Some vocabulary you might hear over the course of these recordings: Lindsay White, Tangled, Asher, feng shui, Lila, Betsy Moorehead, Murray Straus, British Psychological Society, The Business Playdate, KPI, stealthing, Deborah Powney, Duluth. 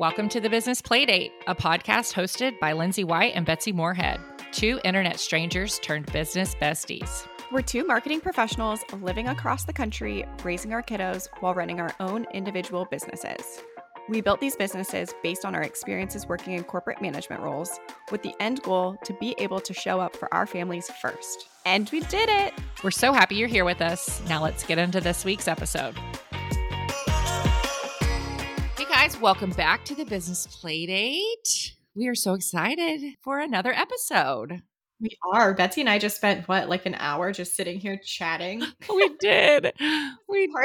Welcome to The Business Playdate, a podcast hosted by Lindsay White and Betsy Moorehead, two internet strangers turned business besties. We're two marketing professionals living across the country, raising our kiddos while running our own individual businesses. We built these businesses based on our experiences working in corporate management roles with the end goal to be able to show up for our families first. And we did it! We're so happy you're here with us. Now let's get into this week's episode. Hey guys, welcome back to the Business Playdate. We are so excited for another episode. We are. Betsy and I just spent, like an hour just sitting here chatting. We did.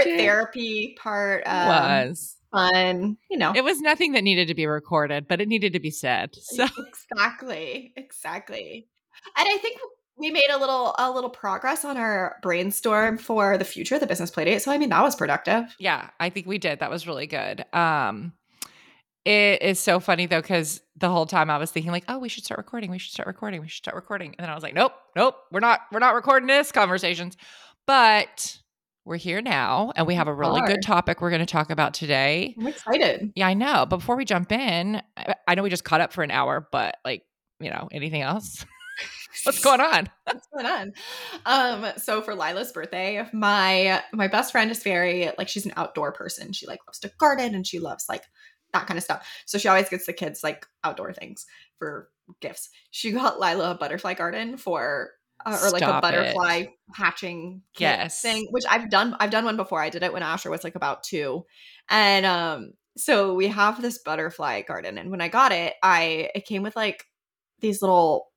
Therapy, part was fun. You know, it was nothing that needed to be recorded, but it needed to be said. So. Exactly. And I think we made a little progress on our brainstorm for the future of the Business Playdate. So, I mean, that was productive. Yeah, I think we did. That was really good. It is so funny though, because the whole time I was thinking like, oh, we should start recording. And then I was like, nope, we're not recording this conversations, but we're here now and we have a really good topic we're going to talk about today. I'm excited. Yeah, I know. But before we jump in, I know we just caught up for an hour, but like, you know, anything else? What's going on? So for Lila's birthday, my best friend is very, like, she's an outdoor person. She like loves to garden and she loves like that kind of stuff. So she always gets the kids like outdoor things for gifts. She got Lila a butterfly garden for a butterfly hatching thing, which I've done one before. I did it when Asher was like about 2. And so we have this butterfly garden, and when I got it, it came with like these little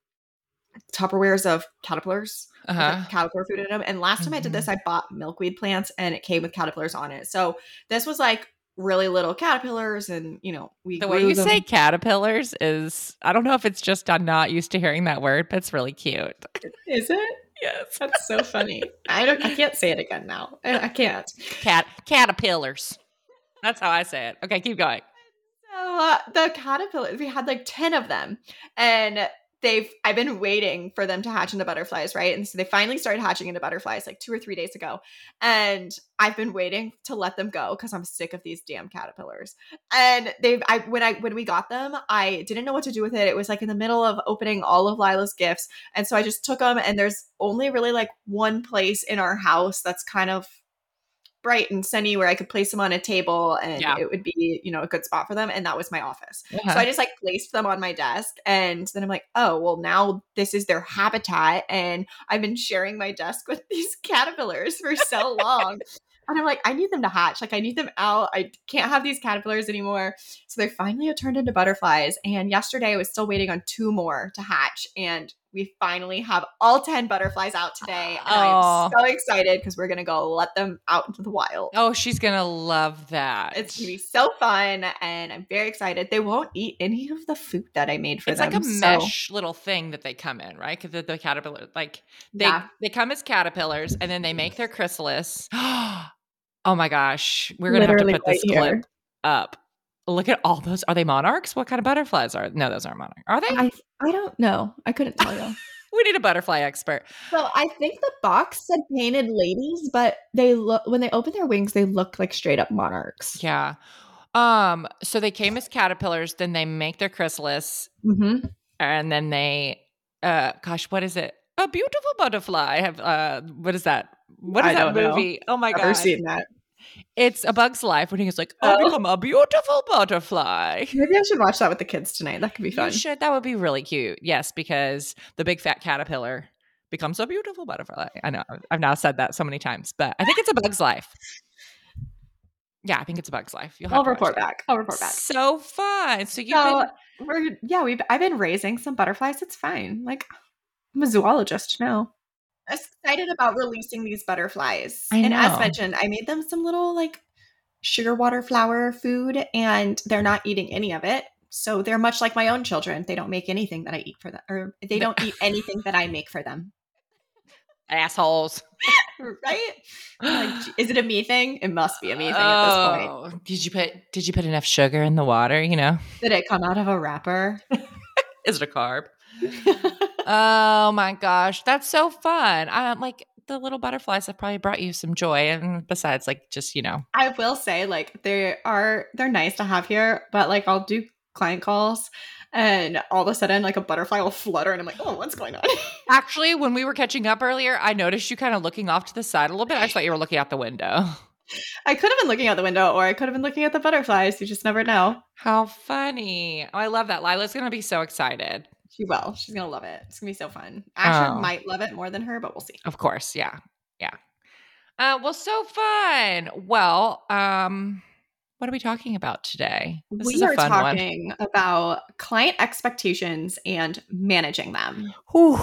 Tupperwares of caterpillars, like caterpillar food in them. And last time I did this, I bought milkweed plants and it came with caterpillars on it. So this was like really little caterpillars, and you know, the way you say caterpillars is, I don't know if it's just I'm not used to hearing that word, but it's really cute. Is it? Yes, that's so funny. I can't say it again now. I can't. Caterpillars. That's how I say it. Okay, keep going. So the caterpillars, we had like 10 of them, and I've been waiting for them to hatch into butterflies, right? And so they finally started hatching into butterflies like 2 or 3 days ago. And I've been waiting to let them go because I'm sick of these damn caterpillars. And when we got them, I didn't know what to do with it. It was like in the middle of opening all of Lila's gifts. And so I just took them, and there's only really like one place in our house that's kind of bright and sunny where I could place them on a table and it would be, you know, a good spot for them. And that was my office. Uh-huh. So I just like placed them on my desk, and then I'm like, oh, well now this is their habitat. And I've been sharing my desk with these caterpillars for so long. And I'm like, I need them to hatch. Like I need them out. I can't have these caterpillars anymore. So they finally turned into butterflies. And yesterday I was still waiting on 2 more to hatch. And we finally have all 10 butterflies out today. And I'm so excited because we're going to go let them out into the wild. Oh, she's going to love that. It's going to be so fun. And I'm very excited. They won't eat any of the food that I made for them. It's like a mesh little thing that they come in, right? Because the caterpillar, like they come as caterpillars, and then they make their chrysalis. Oh my gosh. We're going to have to put this clip up. Look at all those. Are they monarchs? What kind of butterflies are? No, those aren't monarchs. Are they? I don't know. I couldn't tell you. We need a butterfly expert. So I think the box said painted ladies, but they look, when they open their wings, they look like straight up monarchs. Yeah. So they came as caterpillars, then they make their chrysalis, and then they, what is it? A beautiful butterfly. What is that? What is that movie? Oh my god! I've never seen that. It's A Bug's Life when he's like, I become a beautiful butterfly. Maybe I should watch that with the kids tonight. That could be fun. You should. That would be really cute. Yes, because the big fat caterpillar becomes a beautiful butterfly. I know. I've now said that so many times, but I think it's A Bug's Life. Yeah, I think it's A Bug's Life. I'll report back. So fun. I've been raising some butterflies. It's fine. Like, I'm a zoologist now. Excited about releasing these butterflies. And as mentioned, I made them some little like sugar water flower food, and they're not eating any of it. So they're much like my own children. They don't make anything that I eat for them, or they don't eat anything that I make for them. Assholes. Right? Like, is it a me thing? It must be a me thing at this point. Did you put enough sugar in the water, you know? Did it come out of a wrapper? Is it a carb? Oh my gosh, that's so fun! I'm like, the little butterflies have probably brought you some joy. And besides, like, just, you know. I will say, like, they're nice to have here, but, like, I'll do client calls and all of a sudden, like, a butterfly will flutter and I'm like, oh, what's going on? Actually, when we were catching up earlier, I noticed you kind of looking off to the side a little bit. I just thought you were looking out the window. I could have been looking out the window, or I could have been looking at the butterflies. You just never know. How funny. Oh, I love that. Lila's going to be so excited. She will. She's going to love it. It's going to be so fun. Asher might love it more than her, but we'll see. Of course. Yeah. Yeah. Well, so fun. Well, what are we talking about today? We are talking about client expectations and managing them. Whew.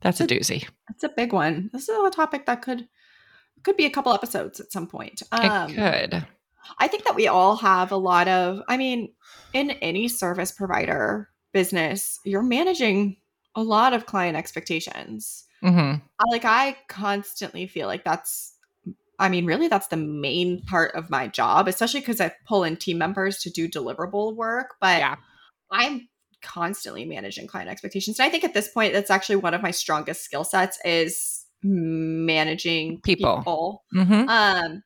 That's a doozy. That's a big one. This is a topic that could be a couple episodes at some point. It could. I think that we all have a lot of, I mean, in any service provider business, you're managing a lot of client expectations. Mm-hmm. Like, I constantly feel like that's the main part of my job, especially because I pull in team members to do deliverable work, but yeah. I'm constantly managing client expectations. And I think at this point, that's actually one of my strongest skill sets is managing people. Mm-hmm.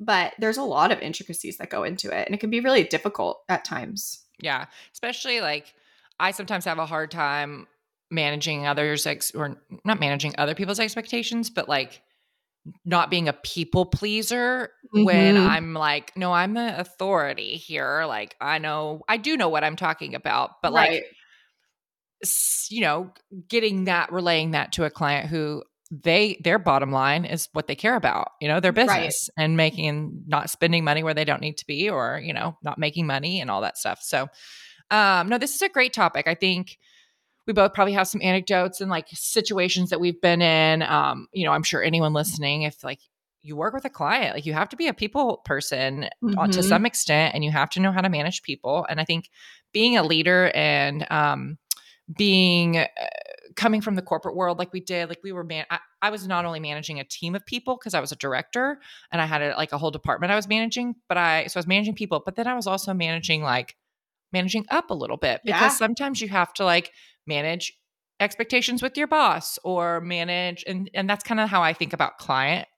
But there's a lot of intricacies that go into it, and it can be really difficult at times. Yeah. Especially, like, I sometimes have a hard time managing others or not managing other people's expectations, but, like, not being a people pleaser. Mm-hmm. When I'm like, no, I'm the authority here. Like, I do know what I'm talking about, but right. Like, you know, relaying that to a client who their bottom line is what they care about, you know, their business, right. And not spending money where they don't need to be, or, you know, not making money and all that stuff. So, no, this is a great topic. I think we both probably have some anecdotes and, like, situations that we've been in. You know, I'm sure anyone listening, if, like, you work with a client, like, you have to be a people person, mm-hmm. to some extent, and you have to know how to manage people. And I think being a leader and, coming from the corporate world, like we did, like we were, I was not only managing a team of people because I was a director and I had a whole department I was managing, so I was managing people, but then I was also managing up a little bit, because yeah. Sometimes you have to, like, manage expectations with your boss or manage. And that's kind of how I think about client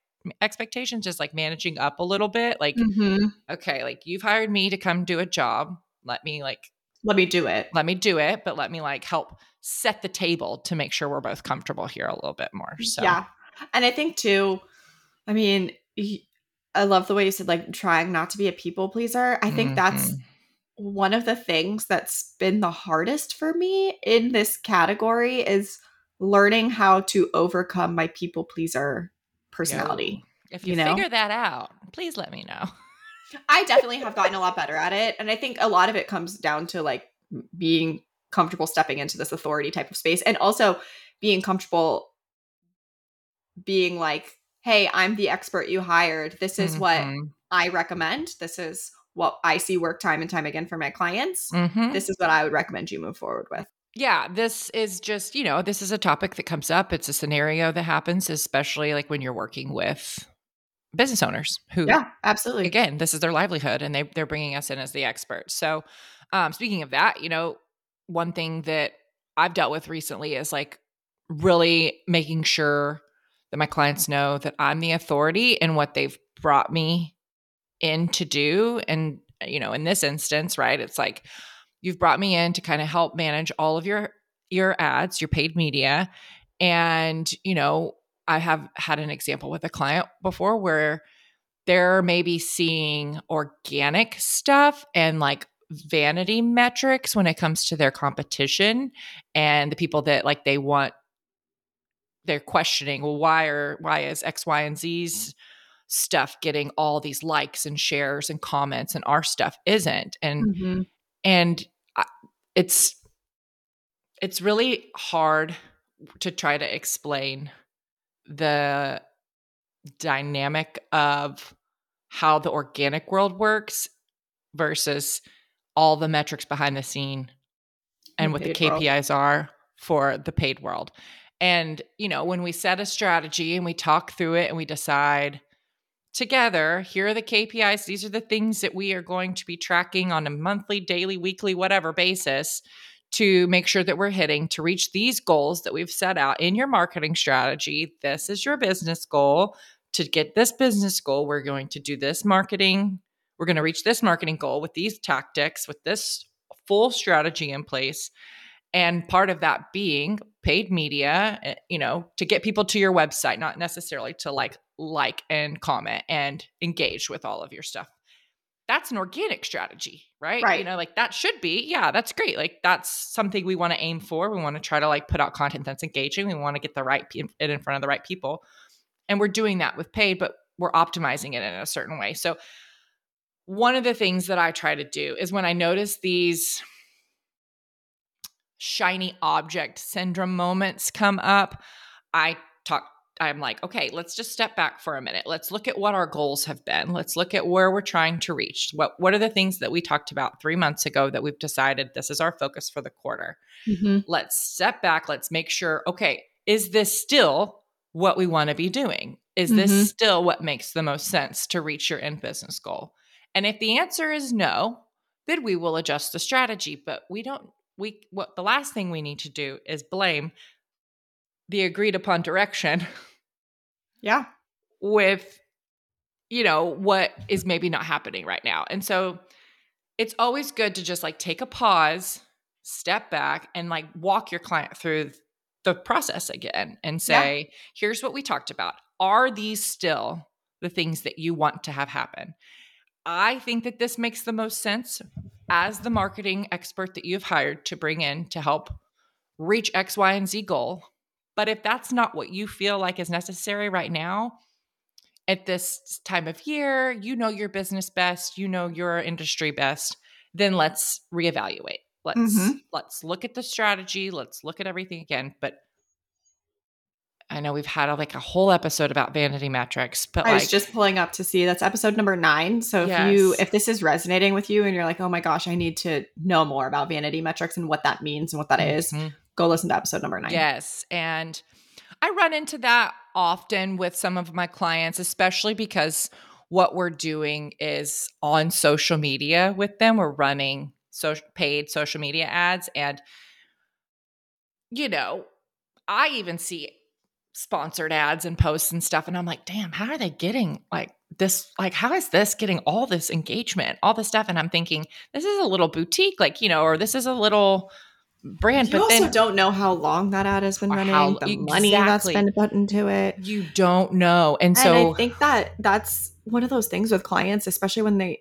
expectations, is like managing up a little bit. Like, mm-hmm. Okay, like, you've hired me to come do a job. Let me do it, but let me, like, help set the table to make sure we're both comfortable here a little bit more. So. Yeah. And I think too, I mean, I love the way you said, like, trying not to be a people pleaser. I think mm-hmm. that's one of the things that's been the hardest for me in this category, is learning how to overcome my people pleaser personality. Yo, if you figure that out, please let me know. I definitely have gotten a lot better at it. And I think a lot of it comes down to, like, being comfortable stepping into this authority type of space, and also being comfortable being like, hey, I'm the expert you hired. This is mm-hmm. what I recommend. This is what I see work time and time again for my clients. Mm-hmm. This is what I would recommend you move forward with. Yeah, this is just, you know, this is a topic that comes up. It's a scenario that happens, especially, like, when you're working with business owners who, yeah, absolutely. Again, this is their livelihood, and they're bringing us in as the experts. So, speaking of that, you know, one thing that I've dealt with recently is, like, really making sure that my clients know that I'm the authority in what they've brought me in to do. And, you know, in this instance, right, it's like, you've brought me in to kind of help manage all of your ads, your paid media. And, you know, I have had an example with a client before where they're maybe seeing organic stuff and, like, vanity metrics when it comes to their competition and the people that, like, they want. They're questioning, well, why is X, Y, and Z's stuff getting all these likes and shares and comments, and our stuff isn't? And mm-hmm. and it's really hard to try to explain the dynamic of how the organic world works versus all the metrics behind the scene and what the KPIs are for the paid world. And, you know, when we set a strategy and we talk through it and we decide together, here are the KPIs. These are the things that we are going to be tracking on a monthly, daily, weekly, whatever basis to make sure that we're hitting to reach these goals that we've set out in your marketing strategy. This is your business goal. To get this business goal, we're going to do this marketing. We're going to reach this marketing goal with these tactics, with this full strategy in place. And part of that being paid media, you know, to get people to your website, not necessarily to like and comment and engage with all of your stuff. That's an organic strategy, right? You know, like that should be, yeah, that's great. Like that's something we want to aim for. We want to try to like put out content that's engaging. We want to get the right it in front of the right people. And we're doing that with paid, but we're optimizing it in a certain way. So one of the things that I try to do is when I notice these shiny object syndrome moments come up, I'm like, okay, let's just step back for a minute. Let's look at what our goals have been. Let's look at where we're trying to reach. What are the things that we talked about 3 months ago that we've decided this is our focus for the quarter? Mm-hmm. Let's step back. Let's make sure, okay, is this still what we want to be doing? Is this mm-hmm. still what makes the most sense to reach your end business goal? And if the answer is no, then we will adjust the strategy. But the last thing we need to do is blame the agreed upon direction. Yeah. With, you know, what is maybe not happening right now. And so it's always good to just like take a pause, step back, and like walk your client through the process again and say, Here's what we talked about. Are these still the things that you want to have happen? I think that this makes the most sense as the marketing expert that you've hired to bring in to help reach X, Y, and Z goal. But if that's not what you feel like is necessary right now, at this time of year, you know your business best, you know your industry best, then let's reevaluate. Let's look at the strategy. Let's look at everything again. But I know we've had like a whole episode about vanity metrics, but I was just pulling up to see that's episode number 9. So if this is resonating with you and you're like, oh my gosh, I need to know more about vanity metrics and what that means and what that is, go listen to episode number 9. Yes. And I run into that often with some of my clients, especially because what we're doing is on social media with them. We're running paid social media ads. And, you know, I even see sponsored ads and posts and stuff. And I'm like, damn, how are they getting like this? Like, how is this getting all this engagement, all this stuff? And I'm thinking, this is a little boutique, like, you know, or this is a little brand. You also don't know how long that ad has been running, money that's been put into it. You don't know. And so I think that that's one of those things with clients, especially when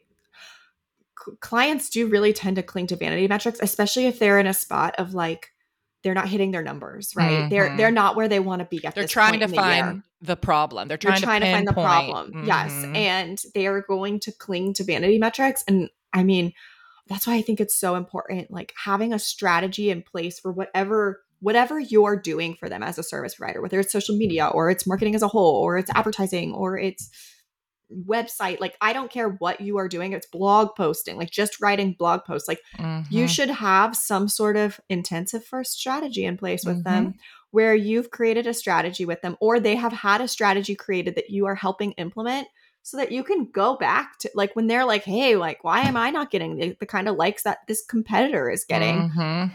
clients do really tend to cling to vanity metrics, especially if they're in a spot of like, they're not hitting their numbers, right? Mm-hmm. They're not where they want to be at this point in the year. They're trying to find the problem. They're trying to find the problem. Mm-hmm. Yes. And they are going to cling to vanity metrics. And I mean, that's why I think it's so important, like having a strategy in place for whatever you're doing for them as a service provider, whether it's social media or it's marketing as a whole, or it's advertising, or it's website. Like, I don't care what you are doing. It's blog posting, like just writing blog posts. Like you should have some sort of intensive first strategy in place with them where you've created a strategy with them, or they have had a strategy created that you are helping implement so that you can go back to like, when they're like, hey, like, why am I not getting the kind of likes that this competitor is getting?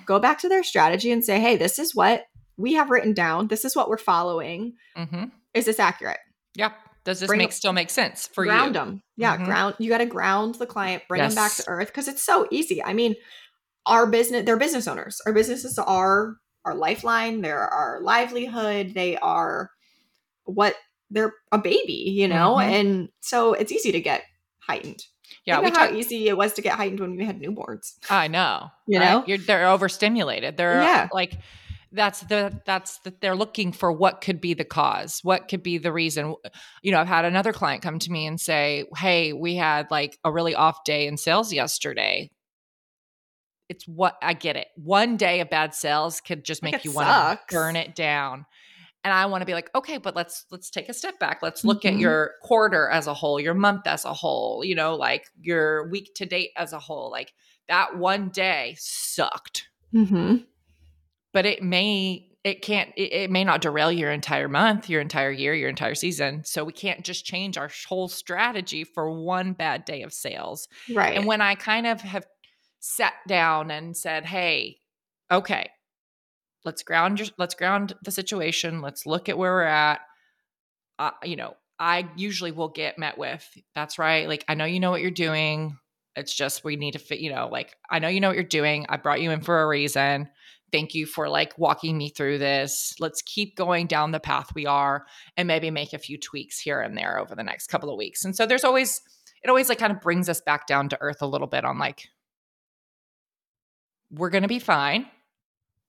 Go back to their strategy and say, hey, this is what we have written down. This is what we're following. Is this accurate? Yep. Does this still make sense for you? Ground them. Yeah. You got to ground the client, bring them back to earth, because it's so easy. I mean, they're business owners. Our businesses are our lifeline. They're our livelihood. They're a baby, you know? And so it's easy to get heightened. Yeah. Think about how easy it was to get heightened when we had newborns. I know. You know? Right? They're overstimulated. They're like... they're looking for what could be the cause, what could be the reason. You know, I've had another client come to me and say, hey, we had like a really off day in sales yesterday. It's what I get it. One day of bad sales could just make you want to burn it down. And I want to be like, okay, but let's take a step back. Let's look at your quarter as a whole, your month as a whole, you know, like your week to date as a whole. Like that one day sucked. But it may not derail your entire month, your entire year, your entire season. So we can't just change our whole strategy for one bad day of sales. Right. And when I kind of have sat down and said, hey, okay, let's ground the situation. Let's look at where we're at. I usually will get met with, that's right. Like, I know you know what you're doing. It's just, we need to fit, I know you know what you're doing. I brought you in for a reason. Thank you for walking me through this. Let's keep going down the path we are and maybe make a few tweaks here and there over the next couple of weeks. And so it always kind of brings us back down to earth a little bit on we're going to be fine,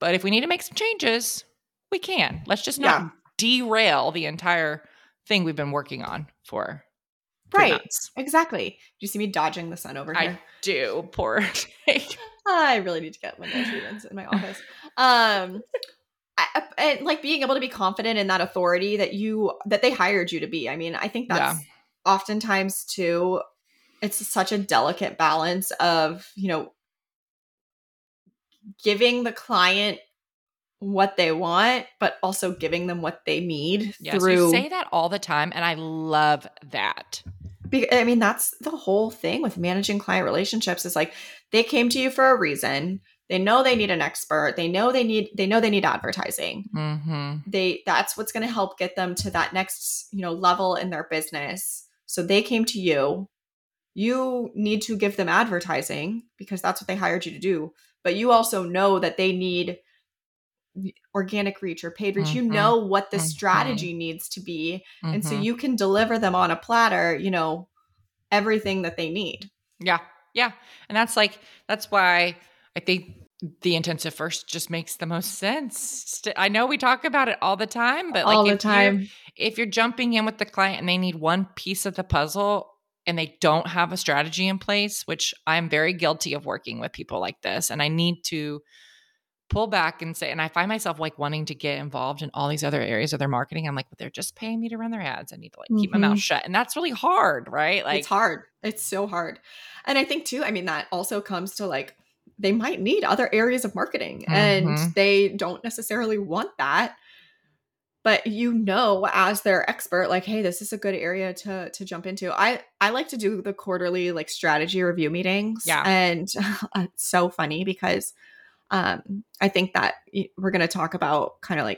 but if we need to make some changes, we can. Let's just not derail the entire thing we've been working on for right. Months. Exactly. Do you see me dodging the sun over here? I do. Poor take. I really need to get one of those students in my office. And being able to be confident in that authority that they hired you to be. I mean, I think that's oftentimes too, it's such a delicate balance of, giving the client what they want, but also giving them what they need. Yes, you say that all the time, and I love that. That's the whole thing with managing client relationships is they came to you for a reason. They know they need an expert. They know they need advertising. Mm-hmm. That's what's going to help get them to that next, level in their business. So they came to you. You need to give them advertising because that's what they hired you to do. But you also know that they need organic reach or paid reach, what the strategy needs to be. Mm-hmm. And so you can deliver them on a platter, everything that they need. Yeah. Yeah. And that's why I think the intensive first just makes the most sense. I know we talk about it all the time, but if you're jumping in with the client and they need one piece of the puzzle and they don't have a strategy in place, which I'm very guilty of working with people like this. And I need to pull back and say, and I find myself wanting to get involved in all these other areas of their marketing. I'm but they're just paying me to run their ads. I need to keep my mouth shut. And that's really hard, right? It's hard. It's so hard. And I think too, that also comes to they might need other areas of marketing and they don't necessarily want that, but as their expert, hey, this is a good area to jump into. I like to do the quarterly strategy review meetings. Yeah. And it's so funny because I think that we're going to talk about kind of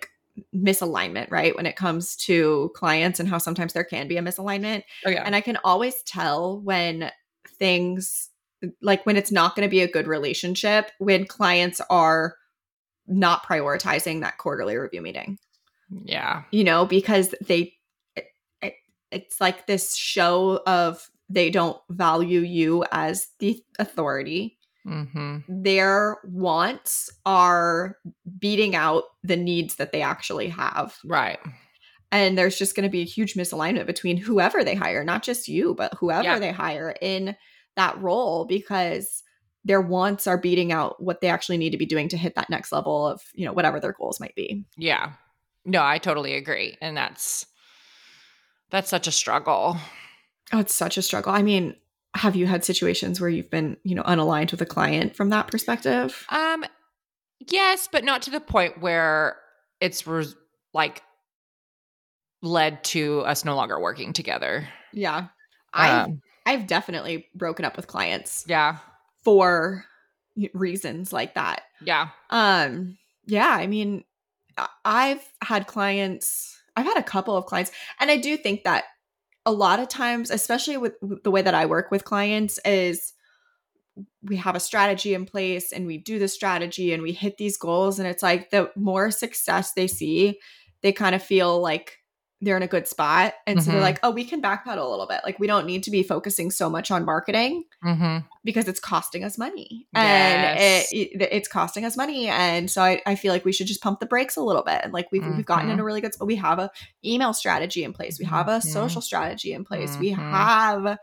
misalignment, right? When it comes to clients and how sometimes there can be a misalignment. Oh, yeah. And I can always tell when things when it's not going to be a good relationship, when clients are not prioritizing that quarterly review meeting. Yeah. Because it's this show of they don't value you as the authority. Mm-hmm. Their wants are beating out the needs that they actually have. Right. And there's just going to be a huge misalignment between whoever they hire, not just you, but whoever they hire in that role, because their wants are beating out what they actually need to be doing to hit that next level of, whatever their goals might be. Yeah. No, I totally agree. And that's such a struggle. Oh, it's such a struggle. Have you had situations where you've been, unaligned with a client from that perspective? Yes, but not to the point where it's led to us no longer working together. Yeah. I've definitely broken up with clients. Yeah. For reasons like that. Yeah. I've had a couple of clients, and I do think that a lot of times, especially with the way that I work with clients, is we have a strategy in place and we do the strategy and we hit these goals. And it's the more success they see, they kind of feel they're in a good spot. And so they're oh, we can backpedal a little bit. We don't need to be focusing so much on marketing because it's costing us money. Yes. And it's costing us money. And so I feel we should just pump the brakes a little bit. And we've gotten into a really good spot. We have a email strategy in place. We have a social strategy in place. We have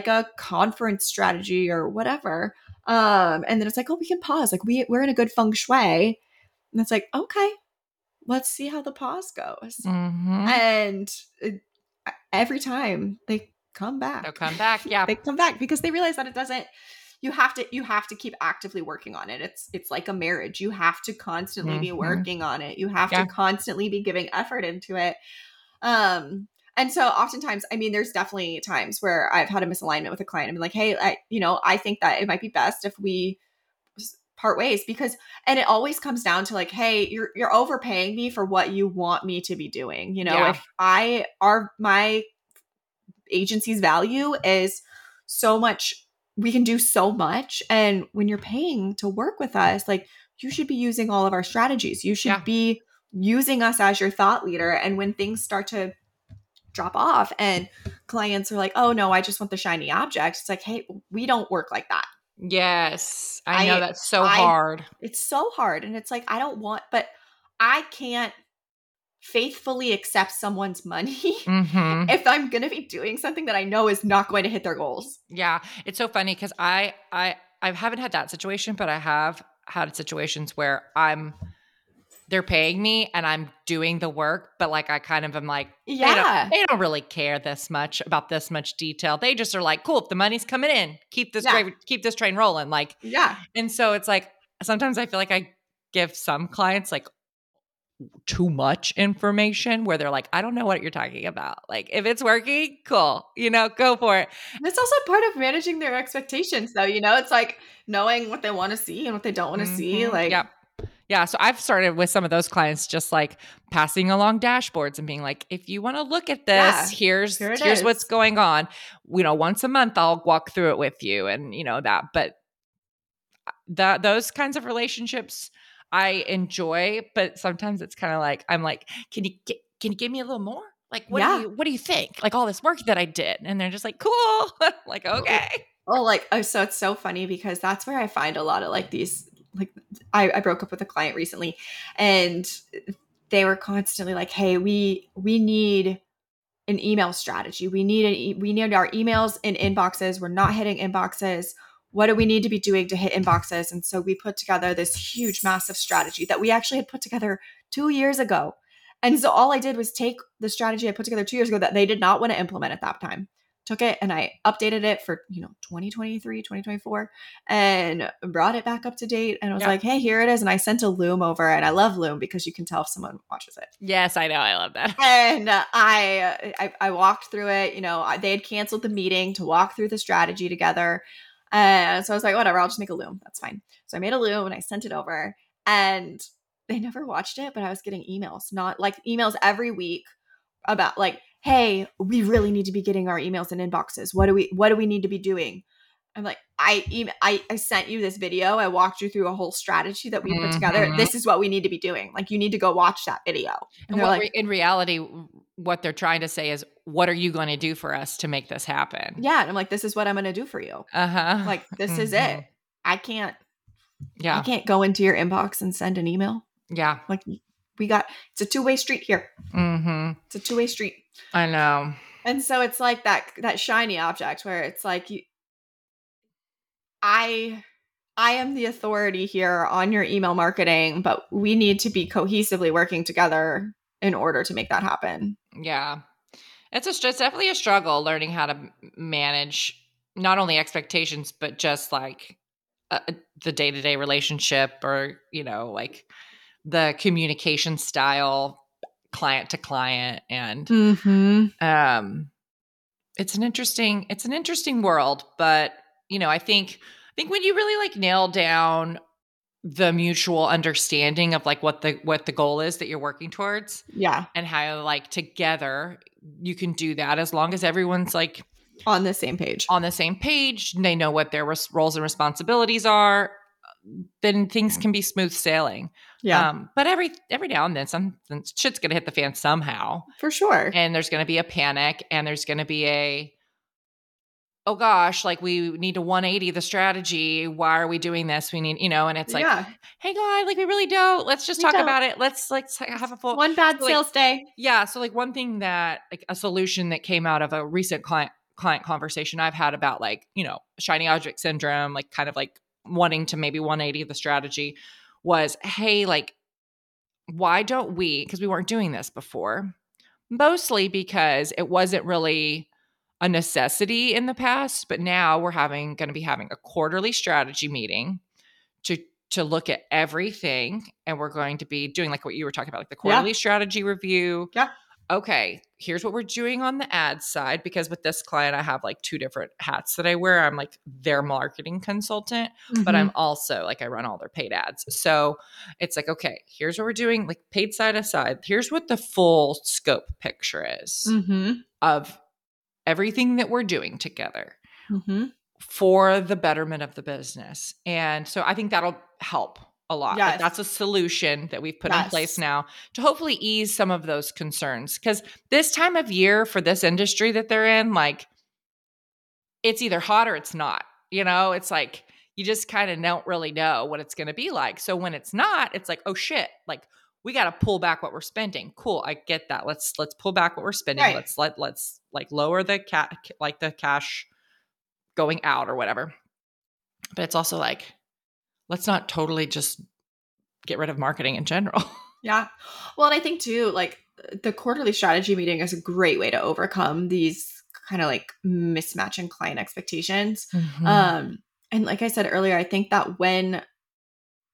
a conference strategy or whatever. And then it's oh, we can pause. We're in a good feng shui. And it's okay. Let's see how the pause goes. Mm-hmm. And every time they come back. They'll come back. Yeah. They come back because they realize that it doesn't, you have to keep actively working on it. It's like a marriage. You have to constantly be working on it. You have to constantly be giving effort into it. And so oftentimes, there's definitely times where I've had a misalignment with a client. I'm hey, I think that it might be best if we part ways, because, and it always comes down to like, hey, you're overpaying me for what you want me to be doing. You know, if my agency's value is so much, we can do so much. And when you're paying to work with us, like, you should be using all of our strategies. You should be using us as your thought leader. And when things start to drop off and clients are like, oh no, I just want the shiny object. It's like, hey, we don't work like that. Yes. I know that's so hard. It's so hard. And it's like, I don't want, but I can't faithfully accept someone's money if I'm going to be doing something that I know is not going to hit their goals. Yeah. It's so funny because I haven't had that situation, but I have had situations where they're paying me and I'm doing the work, but like, I kind of am like, they don't really care this much about this much detail. They just are like, cool, if the money's coming in, keep this train rolling. Like, And so it's like, sometimes I feel like I give some clients like too much information where they're like, I don't know what you're talking about. Like, if it's working, cool, you know, go for it. That's also part of managing their expectations though. You know, it's like knowing what they want to see and what they don't want to see. Like, yeah. So I've started with some of those clients just like passing along dashboards and being like, if you want to look at this, here's what's going on. You know, once a month, I'll walk through it with you and you know that. But those kinds of relationships I enjoy, but sometimes it's kind of like, I'm like, can you give me a little more? Like, what do you think? Like all this work that I did. And they're just like, cool. Like, okay. So it's so funny because that's where I find a lot of like these, like I broke up with a client recently and they were constantly like, hey, we need an email strategy. We need our emails in inboxes. We're not hitting inboxes. What do we need to be doing to hit inboxes? And so we put together this huge, massive strategy that we actually had put together 2 years ago. And so all I did was take the strategy I put together 2 years ago that they did not want to implement at that time. Took it and I updated it for, 2023, 2024 and brought it back up to date. And I was like, hey, here it is. And I sent a Loom over, and I love Loom because you can tell if someone watches it. Yes, I know. I love that. And I walked through it. They had canceled the meeting to walk through the strategy together. So I was like, whatever, I'll just make a Loom. That's fine. So I made a Loom and I sent it over, and they never watched it, but I was getting emails, not like emails every week about like, hey, we really need to be getting our emails in inboxes. What do we need to be doing? I'm like, I sent you this video. I walked you through a whole strategy that we put together. This is what we need to be doing. Like, you need to go watch that video. And what, like, in reality, what they're trying to say is, what are you going to do for us to make this happen? Yeah. And I'm like, this is what I'm going to do for you. Like, this is it. I can't go into your inbox and send an email. Yeah. Like, it's a two-way street here. It's a two-way street. I know. And so it's like that shiny object where it's like, I am the authority here on your email marketing, but we need to be cohesively working together in order to make that happen. Yeah. It's definitely a struggle learning how to manage not only expectations, but just like the day-to-day relationship or, like the communication style, client to client, and it's an interesting world. But I think when you really like nail down the mutual understanding of like what the goal is that you're working towards, and how like together you can do that, as long as everyone's like on the same page, they know what their roles and responsibilities are, then things can be smooth sailing. Yeah. But every now and then some shit's going to hit the fan somehow. For sure. And there's going to be a panic, and there's going to be oh gosh, like we need to 180 the strategy. Why are we doing this? We need, and it's like, hey guy, like we really don't. Let's just talk about it. Let's like have a full one bad sales day. Yeah. So like one thing that like a solution that came out of a recent client conversation I've had about like, shiny object syndrome, like kind of like wanting to maybe 180 the strategy was, hey, like, why don't we, because we weren't doing this before, mostly because it wasn't really a necessity in the past, but now we're going to be having a quarterly strategy meeting to look at everything. And we're going to be doing like what you were talking about, like the quarterly strategy review, okay, here's what we're doing on the ad side, because with this client, I have like two different hats that I wear. I'm like their marketing consultant, mm-hmm. but I'm also like, I run all their paid ads. So it's like, okay, here's what we're doing, like paid side aside. Here's what the full scope picture is mm-hmm. of everything that we're doing together mm-hmm. for the betterment of the business. And so I think that'll help a lot. Yes. Like that's a solution that we've put yes. in place now to hopefully ease some of those concerns. Because this time of year for this industry that they're in, like it's either hot or it's not, you know, it's like, you just kind of don't really know what it's going to be like. So when it's not, it's like, oh shit, like we got to pull back what we're spending. Cool. I get that. Let's pull back what we're spending. Right. Let's like lower the the cash going out or whatever. But it's also like, let's not totally just get rid of marketing in general. Yeah. Well, and I think too, like the quarterly strategy meeting is a great way to overcome these kind of like mismatching client expectations. Mm-hmm. And like I said earlier, I think that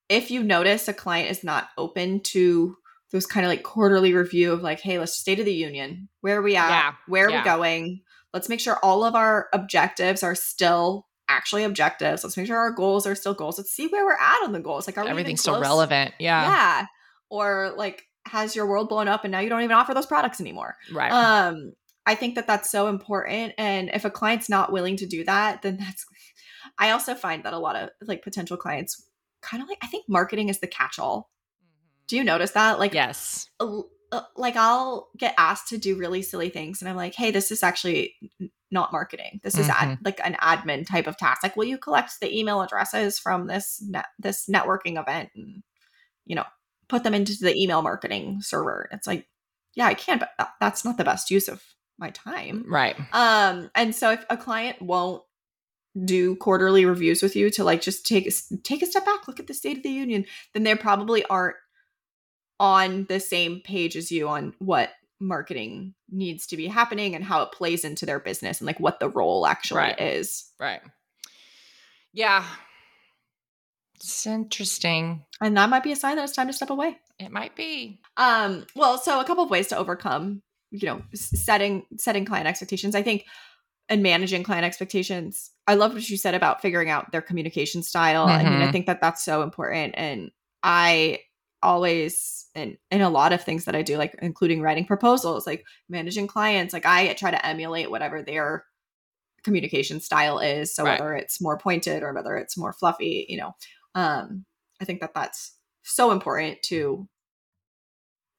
if you notice a client is not open to those kind of like quarterly review of like, hey, let's stay to the union. Where are we at? Yeah. Where are we going? Let's make sure all of our objectives are still actually objectives. Let's make sure our goals are still goals. Let's see where we're at on the goals. Like, are we everything's still relevant? Yeah. Yeah. Or like, has your world blown up and now you don't even offer those products anymore? Right. I think that that's so important. And if a client's not willing to do that, then I also find that a lot of like potential clients kind of like, I think marketing is the catch-all. Do you notice that? Like, yes. Like I'll get asked to do really silly things and I'm like, hey, this is actually not marketing. This is mm-hmm. Like an admin type of task. Like, will you collect the email addresses from this networking event and, you know, put them into the email marketing server? It's like, yeah, I can, but that's not the best use of my time. Right. And so if a client won't do quarterly reviews with you to like, just take a step back, look at the state of the union, then they probably aren't on the same page as you on what marketing needs to be happening and how it plays into their business and like what the role actually is. Right. Yeah. It's interesting. And that might be a sign that it's time to step away. It might be. Well, so a couple of ways to overcome, you know, setting client expectations, I think, and managing client expectations. I love what you said about figuring out their communication style. Mm-hmm. I mean, I think that that's so important. And I always, and in a lot of things that I do, like including writing proposals, like managing clients, like I try to emulate whatever their communication style is. So whether it's more pointed or whether it's more fluffy, you know, I think that that's so important to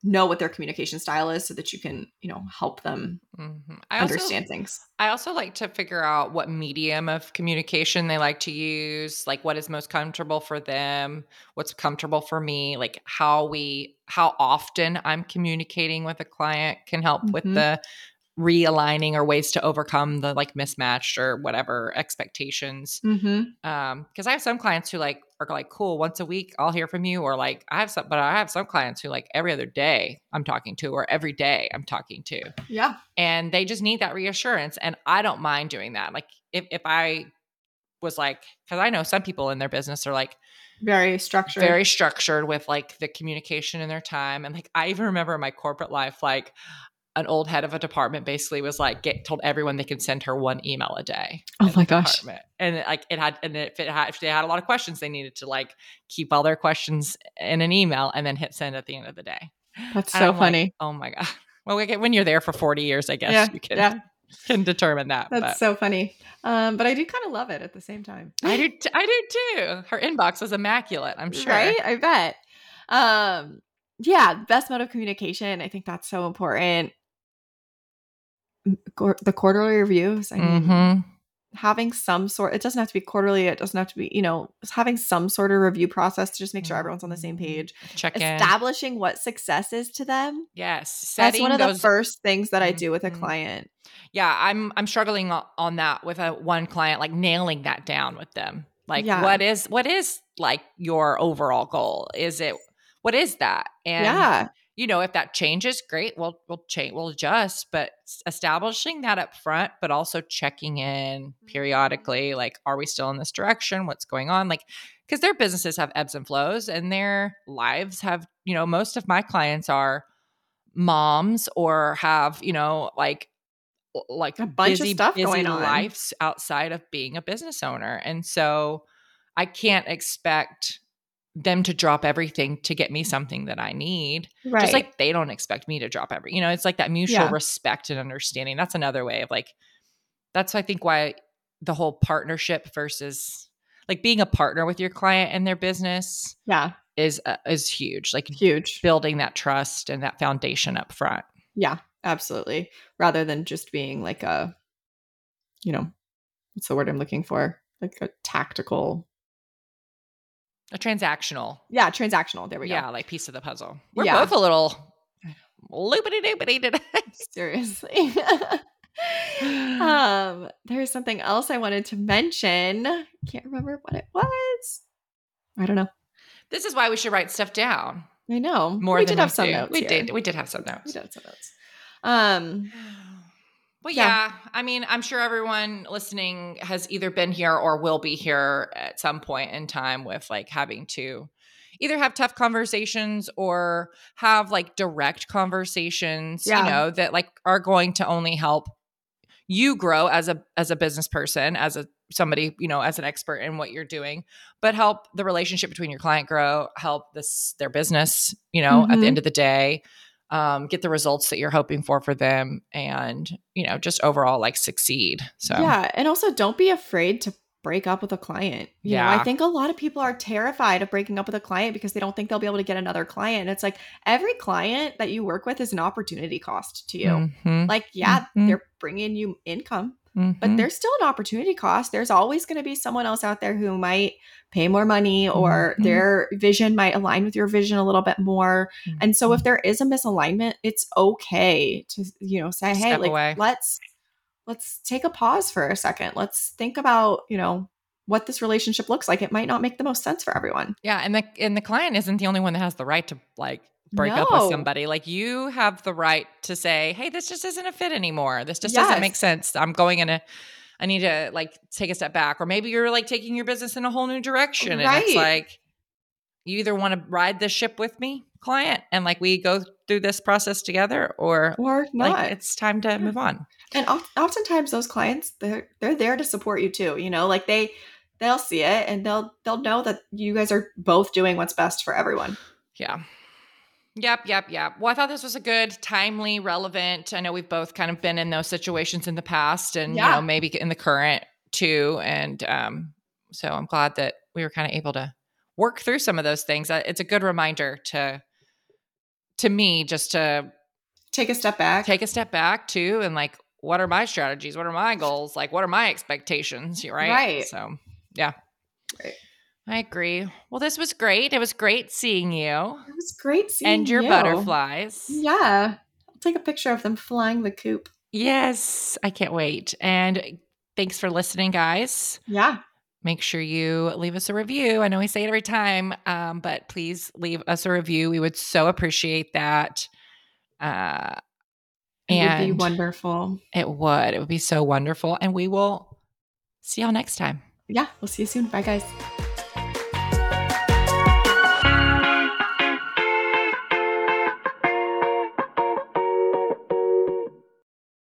know what their communication style is so that you can, you know, help them mm-hmm. Understand things. I also like to figure out what medium of communication they like to use, like what is most comfortable for them, what's comfortable for me, like how often I'm communicating with a client can help mm-hmm. with the realigning or ways to overcome the like mismatched or whatever expectations. Mm-hmm. Cause I have some clients who like are like, cool, once a week I'll hear from you. Or like I have some clients who like every other day I'm talking to, or every day I'm talking to. Yeah. And they just need that reassurance. And I don't mind doing that. Like if I was like, cause I know some people in their business are like, very structured with like the communication in their time. And like, I even remember in my corporate life, like, an old head of a department basically was like, told everyone they could send her one email a day. Oh my gosh. And like if they had a lot of questions, they needed to like keep all their questions in an email and then hit send at the end of the day. That's so funny. Like, oh my God. Well, when you're there for 40 years, I guess you can determine that. That's so funny. But I do kind of love it at the same time. I do too. Her inbox was immaculate, I'm sure. Right? I bet. Yeah. Best mode of communication. I think that's so important. The quarterly reviews. I mean, having some sort, it doesn't have to be quarterly. It doesn't have to be, you know, having some sort of review process to just make sure everyone's on the same page. Check in. Establishing what success is to them. Yes. That's one of the first things that I do with a client. Yeah. I'm struggling on that with one client, like nailing that down with them. Like what is like your overall goal? What is that? And, you know, if that changes, great. We'll adjust, but establishing that up front, but also checking in periodically, like, are we still in this direction? What's going on? Like, cause their businesses have ebbs and flows and their lives have, you know, most of my clients are moms or have, you know, like a bunch of stuff going on, lives outside of being a business owner. And so I can't expect them to drop everything to get me something that I need. Right. Just like they don't expect me to drop everything. You know, it's like that mutual respect and understanding. That's another way of like, that's I think why the whole partnership versus like being a partner with your client and their business is huge. Like huge, building that trust and that foundation up front. Yeah, absolutely. Rather than just being like a, you know, what's the word I'm looking for? Like a tactical. A transactional. Yeah, transactional. There we go. Yeah, like piece of the puzzle. We're both a little loopity-doopity today. Seriously. There's something else I wanted to mention. Can't remember what it was. I don't know. This is why we should write stuff down. I know. More than we have some notes. We did have some notes. Well, yeah. I mean, I'm sure everyone listening has either been here or will be here at some point in time with like having to either have tough conversations or have like direct conversations, you know, that like are going to only help you grow as a business person, as a somebody, you know, as an expert in what you're doing, but help the relationship between your client grow, help their business, you know, at the end of the day, get the results that you're hoping for them and, you know, just overall like succeed. So yeah. And also don't be afraid to break up with a client. You know, I think a lot of people are terrified of breaking up with a client because they don't think they'll be able to get another client. And it's like every client that you work with is an opportunity cost to you. Like, they're bringing you income, but there's still an opportunity cost. There's always going to be someone else out there who might pay more money or their vision might align with your vision a little bit more. And so if there is a misalignment, it's okay to, you know, say, hey, like, away. Let's take a pause for a second. Let's think about, you know, what this relationship looks like. It might not make the most sense for everyone. Yeah. And the client isn't the only one that has the right to like break up with somebody. Like you have the right to say, hey, this just isn't a fit anymore. This just doesn't make sense. I need to like take a step back, or maybe you're like taking your business in a whole new direction. Right. And it's like, you either want to ride the ship with me, client, and like we go through this process together, or not. Like, it's time to move on. And oftentimes those clients, they're there to support you too. You know, like they'll see it and they'll know that you guys are both doing what's best for everyone. Yeah. Yep. Well, I thought this was a good, timely, relevant. I know we've both kind of been in those situations in the past and, you know, maybe in the current too. And so I'm glad that we were kind of able to work through some of those things. It's a good reminder to me just to take a step back too. And like, what are my strategies? What are my goals? Like, what are my expectations? Right? Right. So yeah. Right. I agree. Well, this was great. It was great seeing you. It was great seeing you. And your butterflies. Yeah. I'll take a picture of them flying the coop. Yes. I can't wait. And thanks for listening, guys. Yeah. Make sure you leave us a review. I know we say it every time, but please leave us a review. We would so appreciate that. It would be wonderful. It would. It would be so wonderful. And we will see y'all next time. Yeah. We'll see you soon. Bye, guys.